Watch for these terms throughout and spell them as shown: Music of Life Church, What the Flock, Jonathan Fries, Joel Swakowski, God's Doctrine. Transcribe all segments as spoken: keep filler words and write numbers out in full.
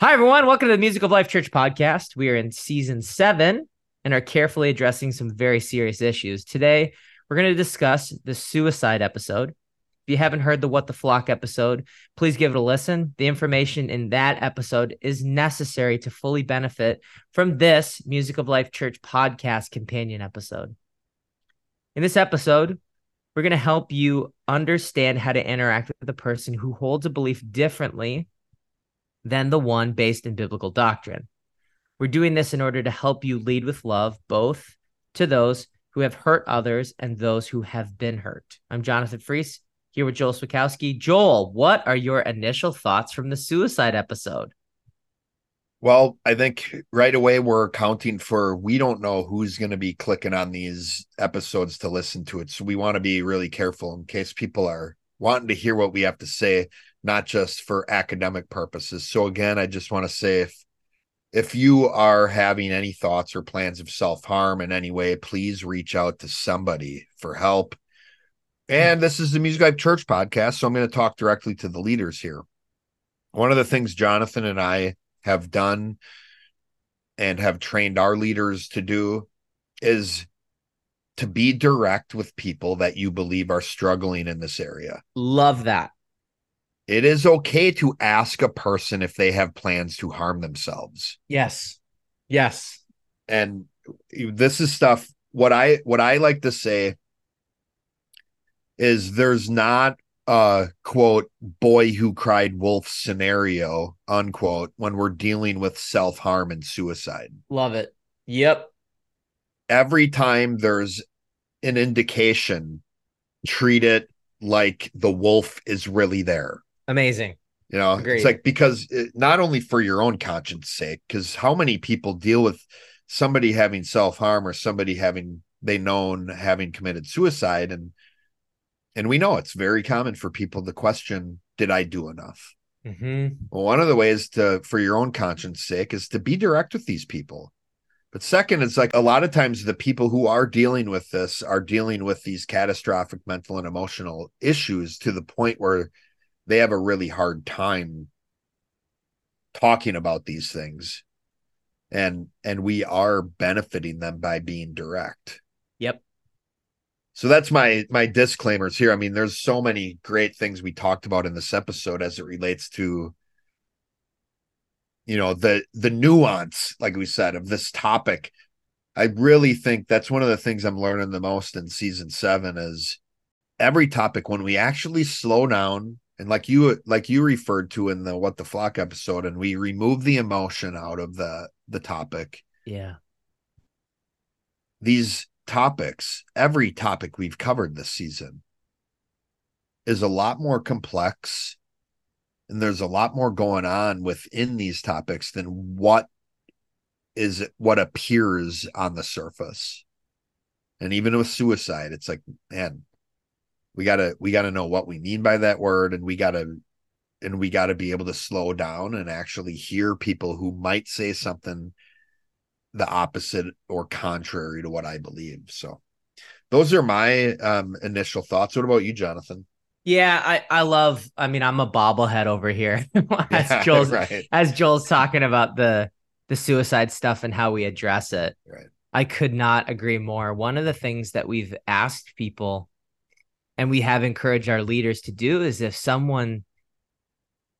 Hi, everyone. Welcome to the Music of Life Church podcast. We are in season seven and are carefully addressing some very serious issues. Today, we're going to discuss the suicide episode. If you haven't heard the What the Flock episode, please give it a listen. The information in that episode is necessary to fully benefit from this Music of Life Church podcast companion episode. In this episode, we're going to help you understand how to interact with the person who holds a belief differently than the one based in biblical doctrine. We're doing this in order to help you lead with love, both to those who have hurt others and those who have been hurt. I'm Jonathan Fries, here with Joel Swakowski. Joel, what are your initial thoughts from the suicide episode? Well, I think right away we're accounting for, we don't know who's going to be clicking on these episodes to listen to it. So we want to be really careful in case people are wanting to hear what we have to say, not just for academic purposes. So again, I just want to say, if if you are having any thoughts or plans of self-harm in any way, please reach out to somebody for help. And this is the Music Life Church podcast, so I'm going to talk directly to the leaders here. One of the things Jonathan and I have done and have trained our leaders to do is to be direct with people that you believe are struggling in this area. Love that. It is okay to ask a person if they have plans to harm themselves. Yes. Yes. And this is stuff, what I, what I like to say is there's not a quote, boy who cried wolf scenario, unquote, when we're dealing with self-harm and suicide. Love it. Yep. Every time there's an indication, treat it like the wolf is really there. Amazing. You know, Agreed. It's like, because it, not only for your own conscience sake, because how many people deal with somebody having self-harm or somebody having, they known having committed suicide. And, and we know it's very common for people to question, did I do enough? Mm-hmm. Well, one of the ways to, for your own conscience sake, is to be direct with these people. But second, it's like a lot of times the people who are dealing with this are dealing with these catastrophic mental and emotional issues to the point where they have a really hard time talking about these things. And and we are benefiting them by being direct. Yep. So that's my my disclaimers here. I mean, there's so many great things we talked about in this episode as it relates to, you know, the the nuance, like we said, of this topic. I really think that's one of the things I'm learning the most in season seven is every topic, when we actually slow down, and like you like you referred to in the What the Flock episode, and we remove the emotion out of the the topic. Yeah. These topics, every topic we've covered this season is a lot more complex. And there's a lot more going on within these topics than what is what appears on the surface. And even with suicide, it's like, man, we gotta we gotta know what we mean by that word, and we gotta and we gotta be able to slow down and actually hear people who might say something the opposite or contrary to what I believe. So those are my um, initial thoughts. What about you, Jonathan? Yeah, I, I love, I mean, I'm a bobblehead over here as, yeah, Joel's, right. as Joel's talking about the, the suicide stuff and how we address it. Right. I could not agree more. One of the things that we've asked people and we have encouraged our leaders to do is if someone,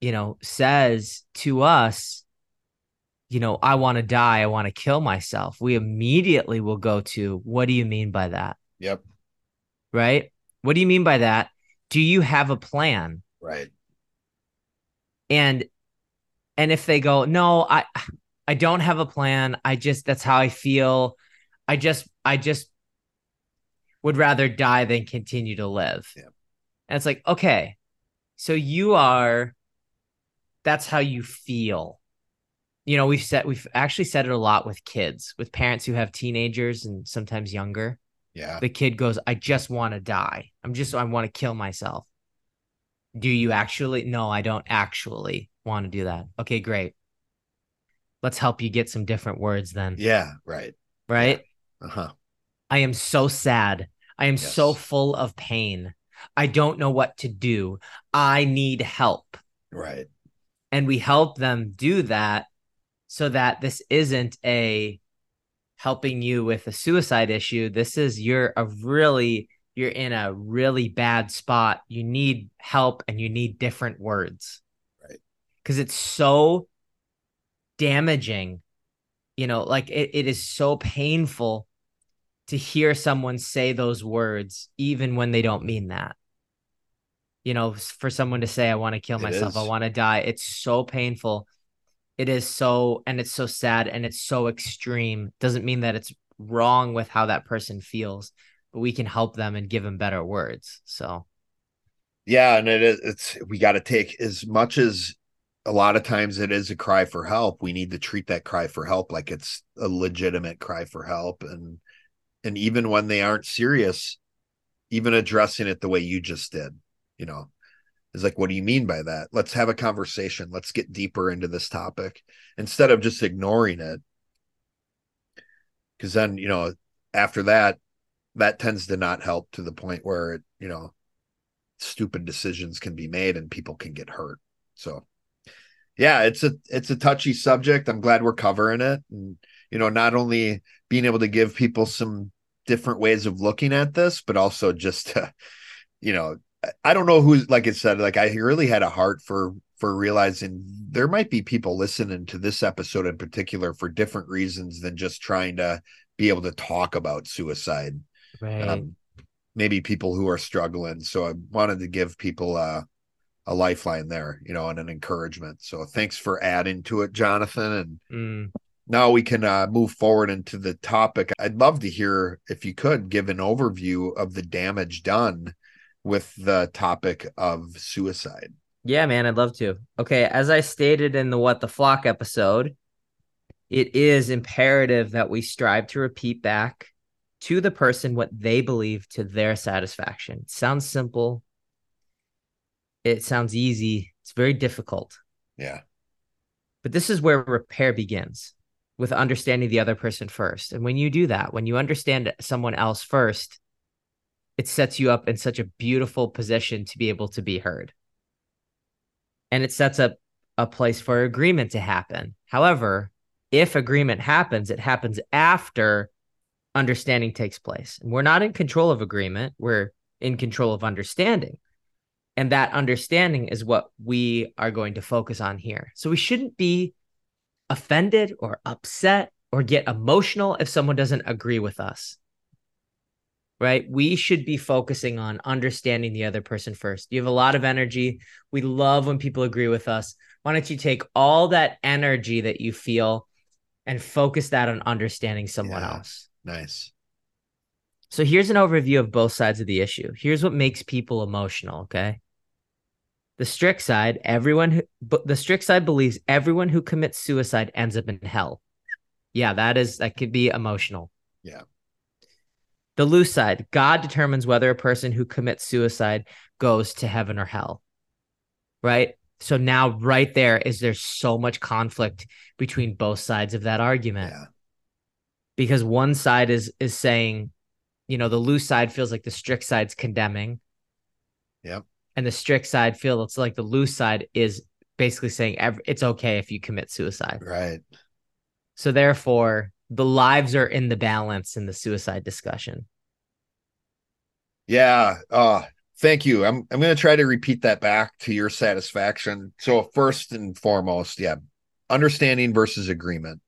you know, says to us, you know, I want to die, I want to kill myself, we immediately will go to, what do you mean by that? Yep. Right? What do you mean by that? Do you have a plan? Right. And, and if they go, no, I, I don't have a plan. I just, that's how I feel. I just, I just would rather die than continue to live. Yeah. And it's like, okay, so you are, that's how you feel. You know, we've said, we've actually said it a lot with kids, with parents who have teenagers and sometimes younger. Yeah. The kid goes, I just want to die. I'm just, I want to kill myself. Do you actually? No, I don't actually want to do that. Okay, great. Let's help you get some different words then. Yeah, right. Right? Yeah. Uh-huh. I am so sad. I am yes. so full of pain. I don't know what to do. I need help. Right. And we help them do that so that this isn't a helping you with a suicide issue. This is you're a really, you're in a really bad spot. You need help and you need different words. Right. Because it's so damaging, you know, like it, it is so painful to hear someone say those words, even when they don't mean that. You know, for someone to say, I want to kill myself, I want to die. It's so painful. It is so, and it's so sad, and it's so extreme. Doesn't mean that it's wrong with how that person feels, but we can help them and give them better words. So. Yeah. And it is, it's, we got to take, as much as a lot of times it is a cry for help, we need to treat that cry for help like it's a legitimate cry for help. And, and even when they aren't serious, even addressing it the way you just did. You know, it's like, what do you mean by that? Let's have a conversation. Let's get deeper into this topic instead of just ignoring it. Because then, you know, after that, that tends to not help, to the point where, it, you know, stupid decisions can be made and people can get hurt. So, yeah, it's a it's a touchy subject. I'm glad we're covering it. And, you know, not only being able to give people some different ways of looking at this, but also just, to, you know, I don't know who's, like I said, like I really had a heart for, for realizing there might be people listening to this episode in particular for different reasons than just trying to be able to talk about suicide. Right. Um, maybe people who are struggling. So I wanted to give people uh, a lifeline there, you know, and an encouragement. So thanks for adding to it, Jonathan. And mm. now we can uh, move forward into the topic. I'd love to hear, if you could, give an overview of the damage done with the topic of suicide. Yeah, man, I'd love to. Okay, as I stated in the What the Flock episode, it is imperative that we strive to repeat back to the person what they believe to their satisfaction. It sounds simple. It sounds easy. It's very difficult. Yeah. But this is where repair begins, with understanding the other person first. And when you do that, when you understand someone else first, it sets you up in such a beautiful position to be able to be heard. And it sets up a place for agreement to happen. However, if agreement happens, it happens after understanding takes place. And we're not in control of agreement. We're in control of understanding. And that understanding is what we are going to focus on here. So we shouldn't be offended or upset or get emotional if someone doesn't agree with us. Right? We should be focusing on understanding the other person first. You have a lot of energy. We love when people agree with us. Why don't you take all that energy that you feel and focus that on understanding someone yeah, else? Nice. So here's an overview of both sides of the issue. Here's what makes people emotional, okay? The strict side, everyone who, the strict side believes everyone who commits suicide ends up in hell. Yeah, that is that could be emotional. Yeah. The loose side, God determines whether a person who commits suicide goes to heaven or hell, right? So now right there is there's so much conflict between both sides of that argument. Yeah. Because one side is is saying, you know, the loose side feels like the strict side's condemning. Yep. And the strict side feels like the loose side is basically saying it's okay if you commit suicide. Right. So therefore, the lives are in the balance in the suicide discussion. Yeah. Uh, thank you. I'm I'm going to try to repeat that back to your satisfaction. So first and foremost, yeah, understanding versus agreement.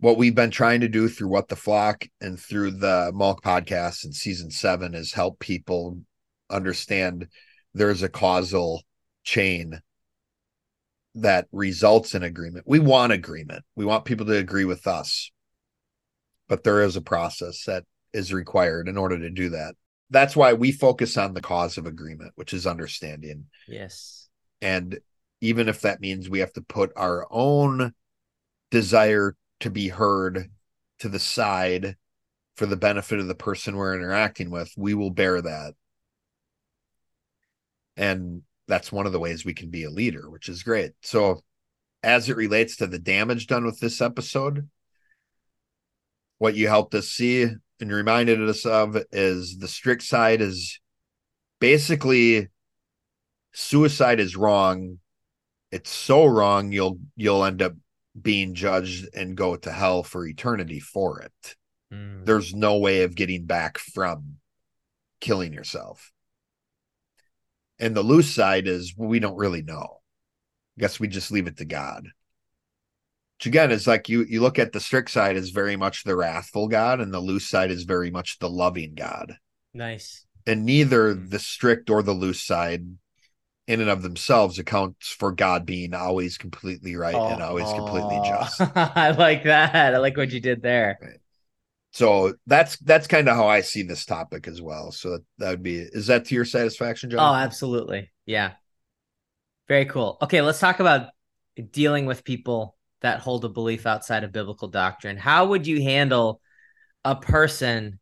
What we've been trying to do through What the Flock and through the Malk podcast in season seven is help people understand there's a causal chain that results in agreement. We want agreement. We want people to agree with us, but there is a process that is required in order to do that. That's why we focus on the cause of agreement, which is understanding. Yes. And even if that means we have to put our own desire to be heard to the side for the benefit of the person we're interacting with, we will bear that. And that's one of the ways we can be a leader, which is great. So as it relates to the damage done with this episode, what you helped us see and reminded us of is the strict side is basically suicide is wrong it's so wrong, you'll you'll end up being judged and go to hell for eternity for it. Mm. There's no way of getting back from killing yourself. And the loose side is, we don't really know. I guess we just leave it to God. Which again is like, you you look at the strict side is very much the wrathful God, and the loose side is very much the loving God. Nice. And neither mm. the strict or the loose side in and of themselves accounts for God being always completely right oh, and always oh. completely just. I like that. I like what you did there. Right. So that's that's kind of how I see this topic as well. So that, that would be, is that to your satisfaction, John? Oh, absolutely. Yeah. Very cool. Okay, let's talk about dealing with people that hold a belief outside of biblical doctrine. How would you handle a person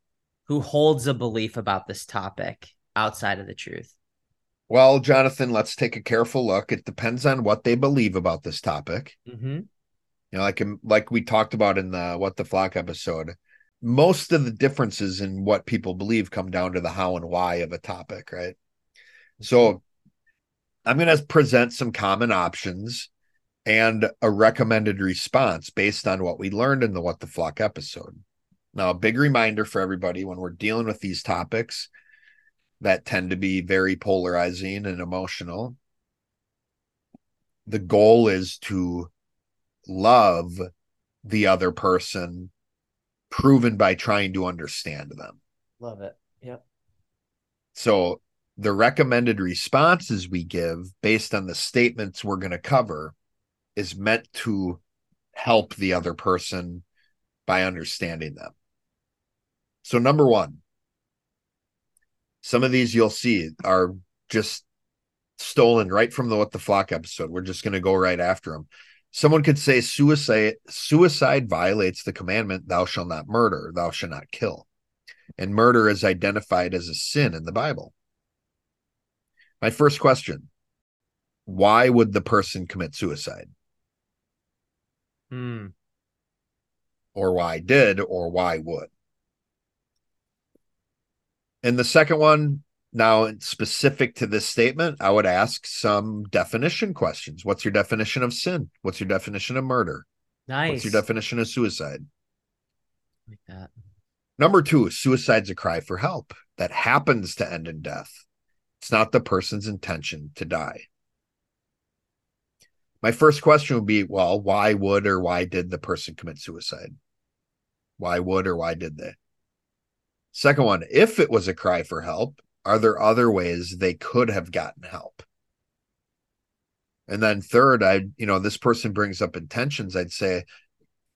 who holds a belief about this topic outside of the truth? Well, Jonathan, let's take a careful look. It depends on what they believe about this topic. Mm-hmm. You know, like, like we talked about in the What the Flock episode, most of the differences in what people believe come down to the how and why of a topic, right? So I'm going to present some common options and a recommended response based on what we learned in the What the Flock episode. Now, a big reminder for everybody when we're dealing with these topics that tend to be very polarizing and emotional, the goal is to love the other person, proven by trying to understand them. Love it. Yep. So the recommended responses we give based on the statements we're going to cover is meant to help the other person by understanding them. So number one, some of these you'll see are just stolen right from the What the Flock episode. We're just going to go right after them. Someone could say suicide suicide violates the commandment, thou shalt not murder, thou shalt not kill. And murder is identified as a sin in the Bible. My first question, why would the person commit suicide? Hmm. Or why did, or why would? And the second one, now specific to this statement, I would ask some definition questions. What's your definition of sin? What's your definition of murder? Nice. What's your definition of suicide? Like that. Number two, suicide's a cry for help that happens to end in death. It's not the person's intention to die. My first question would be, well, why would or why did the person commit suicide? Why would or why did they? Second one, if it was a cry for help, are there other ways they could have gotten help? And then third, I, you know, this person brings up intentions. I'd say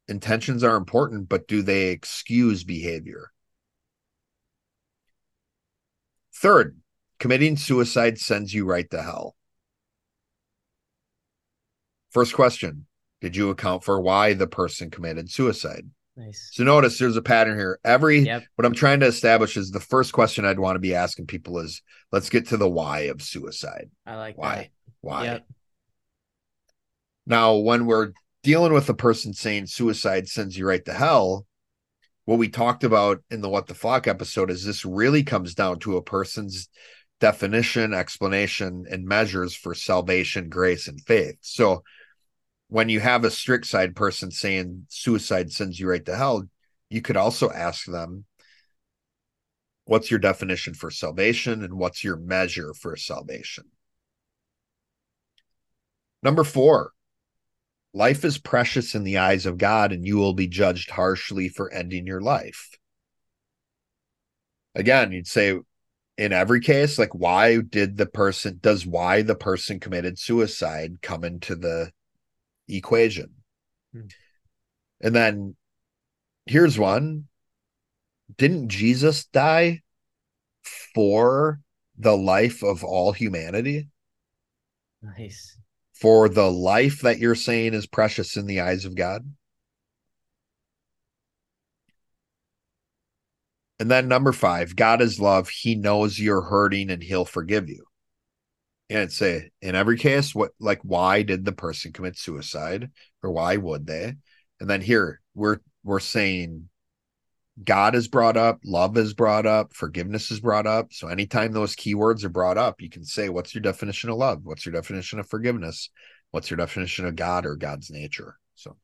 intentions are important, but do they excuse behavior? Third, committing suicide sends you right to hell. First question, did you account for why the person committed suicide? Nice. So notice there's a pattern here. Every yep. What I'm trying to establish is the first question I'd want to be asking people is, let's get to the why of suicide. I like why, that. why. Yep. Now, when we're dealing with a person saying suicide sends you right to hell, what we talked about in the What the Flock episode is this really comes down to a person's definition, explanation, and measures for salvation, grace, and faith. So when you have a strict side person saying suicide sends you right to hell, you could also ask them, what's your definition for salvation and what's your measure for salvation? Number four, life is precious in the eyes of God and you will be judged harshly for ending your life. Again, you'd say in every case, like why did the person, does why the person committed suicide come into the equation? Hmm. And then here's one. Didn't Jesus die for the life of all humanity? Nice. For the life that you're saying is precious in the eyes of God? And then number five, God is love. He knows you're hurting and he'll forgive you. And say, in every case, what, like, why did the person commit suicide or why would they? And then here we're, we're saying God is brought up, love is brought up, forgiveness is brought up. So anytime those keywords are brought up, you can say, what's your definition of love? What's your definition of forgiveness? What's your definition of God or God's nature? So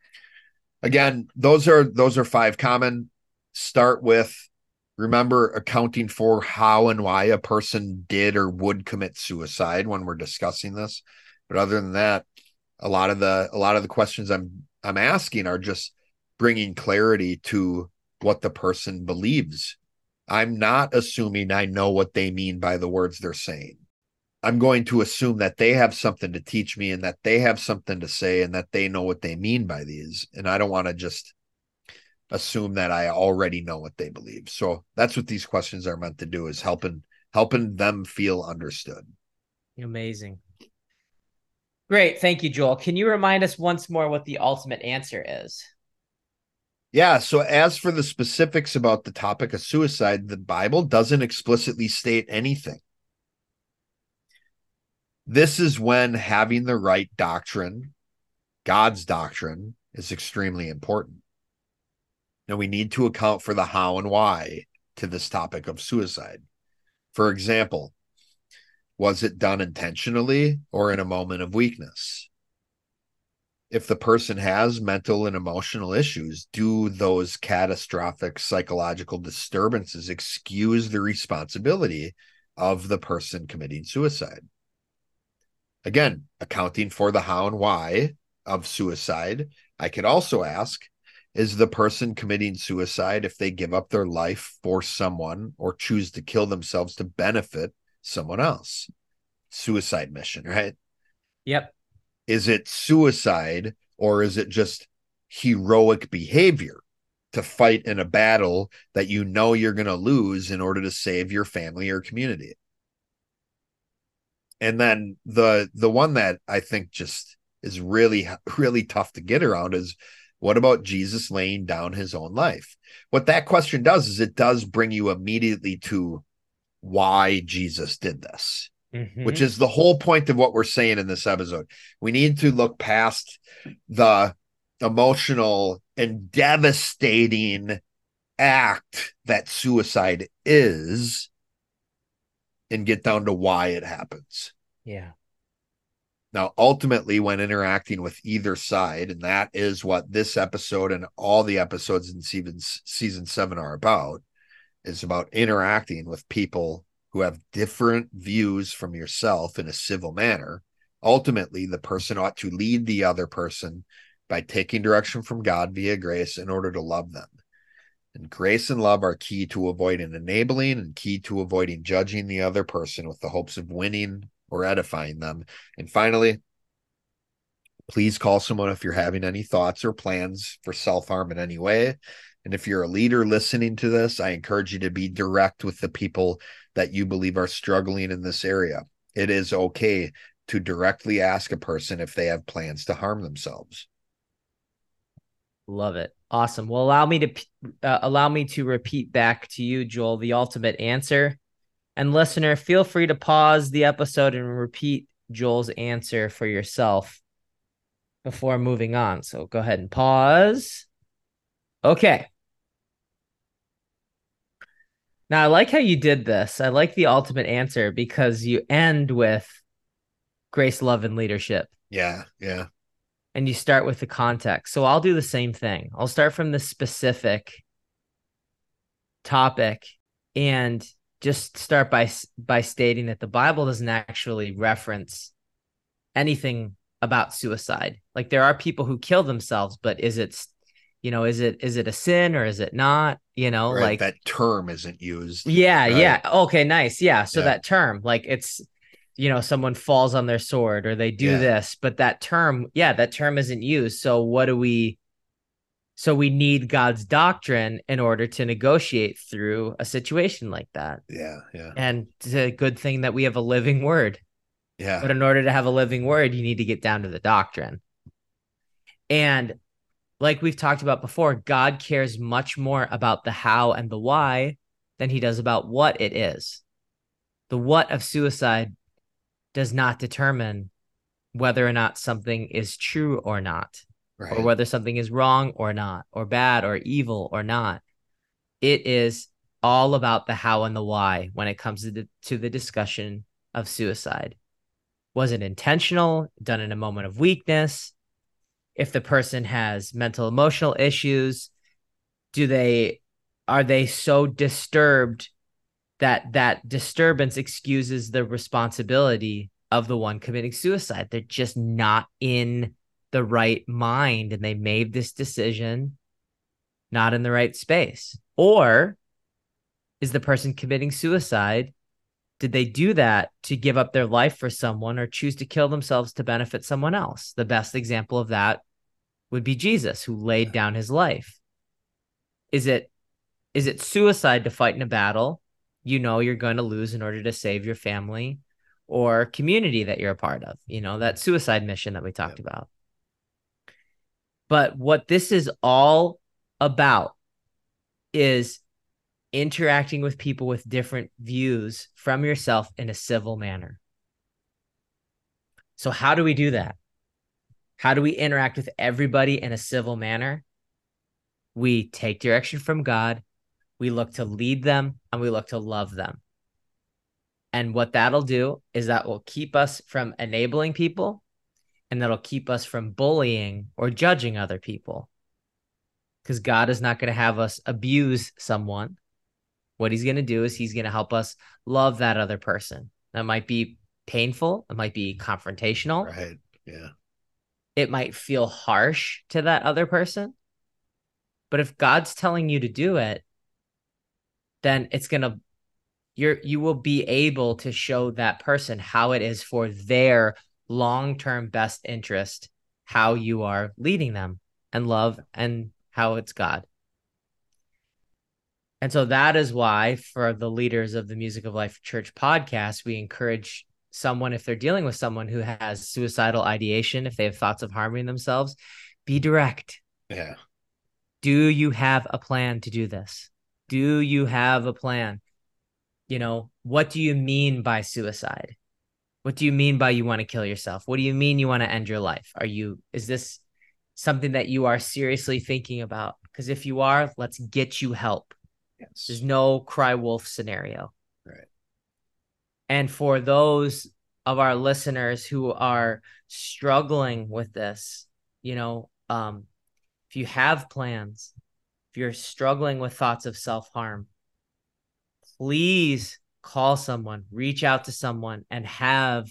again, those are those are five common. Start with, remember, accounting for how and why a person did or would commit suicide when we're discussing this. But other than that, a lot of the a lot of the questions I'm I'm asking are just bringing clarity to what the person believes. I'm not assuming I know what they mean by the words they're saying. I'm going to assume that they have something to teach me and that they have something to say and that they know what they mean by these. And I don't want to just assume that I already know what they believe. So that's what these questions are meant to do, is helping, helping them feel understood. Amazing. Great. Thank you, Joel. Can you remind us once more what the ultimate answer is? Yeah. So as for the specifics about the topic of suicide, the Bible doesn't explicitly state anything. This is when having the right doctrine, God's doctrine, is extremely important. Now, we need to account for the how and why to this topic of suicide. For example, was it done intentionally or in a moment of weakness? If the person has mental and emotional issues, do those catastrophic psychological disturbances excuse the responsibility of the person committing suicide? Again, accounting for the how and why of suicide, I could also ask, is the person committing suicide, if they give up their life for someone or choose to kill themselves to benefit someone else? Suicide mission, right? Yep. Is it suicide, or is it just heroic behavior to fight in a battle that you know you're going to lose in order to save your family or community? And then the the one that I think just is really, really tough to get around is, what about Jesus laying down his own life? What that question does is it does bring you immediately to why Jesus did this. Mm-hmm. Which is the whole point of what we're saying in this episode. We need to look past the emotional and devastating act that suicide is and get down to why it happens. Yeah. Now, ultimately, when interacting with either side, and that is what this episode and all the episodes in season, season seven are about, is about interacting with people who have different views from yourself in a civil manner. Ultimately, the person ought to lead the other person by taking direction from God via grace in order to love them. And grace and love are key to avoiding enabling and key to avoiding judging the other person with the hopes of winning or edifying them. And finally, please call someone if you're having any thoughts or plans for self-harm in any way. And if you're a leader listening to this, I encourage you to be direct with the people that you believe are struggling in this area. It is okay to directly ask a person if they have plans to harm themselves. Love it. Awesome. Well, allow me to uh, allow me to repeat back to you, Joel, the ultimate answer. And listener, feel free to pause the episode and repeat Joel's answer for yourself before moving on. So go ahead and pause. Okay. Now, I like how you did this. I like the ultimate answer because you end with grace, love, and leadership. Yeah, yeah. And you start with the context. So I'll do the same thing. I'll start from the specific topic and just start by by stating that the Bible doesn't actually reference anything about suicide. Like, there are people who kill themselves, but is it You know, is it is it a sin or is it not? You know, right, like that term isn't used. Yeah, right? yeah. Okay, nice. Yeah. So yeah. that term, like it's, you know, someone falls on their sword or they do yeah. this, but that term, yeah, that term isn't used. So what do we, so we need God's doctrine in order to negotiate through a situation like that. Yeah, yeah. And it's a good thing that we have a living word. Yeah. But in order to have a living word, you need to get down to the doctrine. And like we've talked about before, God cares much more about the how and the why than he does about what it is. The what of suicide does not determine whether or not something is true or not, right, or whether something is wrong or not, or bad or evil or not. It is all about the how and the why when it comes to the, to the discussion of suicide. Was it intentional, done in a moment of weakness? If the person has mental, emotional issues, do they, are they so disturbed that that disturbance excuses the responsibility of the one committing suicide? They're just not in the right mind, and they made this decision not in the right space. Or is the person committing suicide, did they do that to give up their life for someone or choose to kill themselves to benefit someone else? The best example of that would be Jesus, who laid down his life. Is it is it suicide to fight in a battle you know you're going to lose in order to save your family or community that you're a part of? You know, that suicide mission that we talked yep. about. But what this is all about is interacting with people with different views from yourself in a civil manner. So how do we do that? How do we interact with everybody in a civil manner? We take direction from God, we look to lead them, and we look to love them. And what that'll do is that will keep us from enabling people, and that'll keep us from bullying or judging other people. Because God is not going to have us abuse someone. What he's going to do is he's going to help us love that other person. That might be painful. It might be confrontational. Right. Yeah. It might feel harsh to that other person. But if God's telling you to do it, then it's going to, you're, you will be able to show that person how it is for their long-term best interest, how you are leading them and love and how it's God. And so that is why for the leaders of the Music of Life Church podcast, we encourage someone, if they're dealing with someone who has suicidal ideation, if they have thoughts of harming themselves, be direct. Yeah. Do you have a plan to do this? Do you have a plan? You know, what do you mean by suicide? What do you mean by you want to kill yourself? What do you mean you want to end your life? Are you, is this something that you are seriously thinking about? Because if you are, let's get you help. Yes. There's no cry wolf scenario. Right. And for those of our listeners who are struggling with this, you know, um, if you have plans, if you're struggling with thoughts of self-harm, please call someone, reach out to someone, and have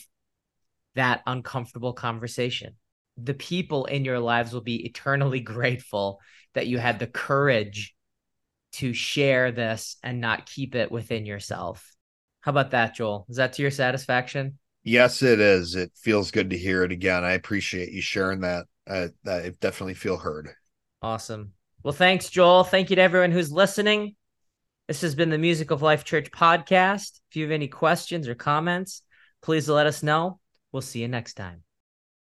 that uncomfortable conversation. The people in your lives will be eternally grateful that you had the courage to share this and not keep it within yourself. How about that, Joel? Is that to your satisfaction? Yes, it is. It feels good to hear it again. I appreciate you sharing that. I, I definitely feel heard. Awesome. Well, thanks, Joel. Thank you to everyone who's listening. This has been the Music of Life Church podcast. If you have any questions or comments, please let us know. We'll see you next time.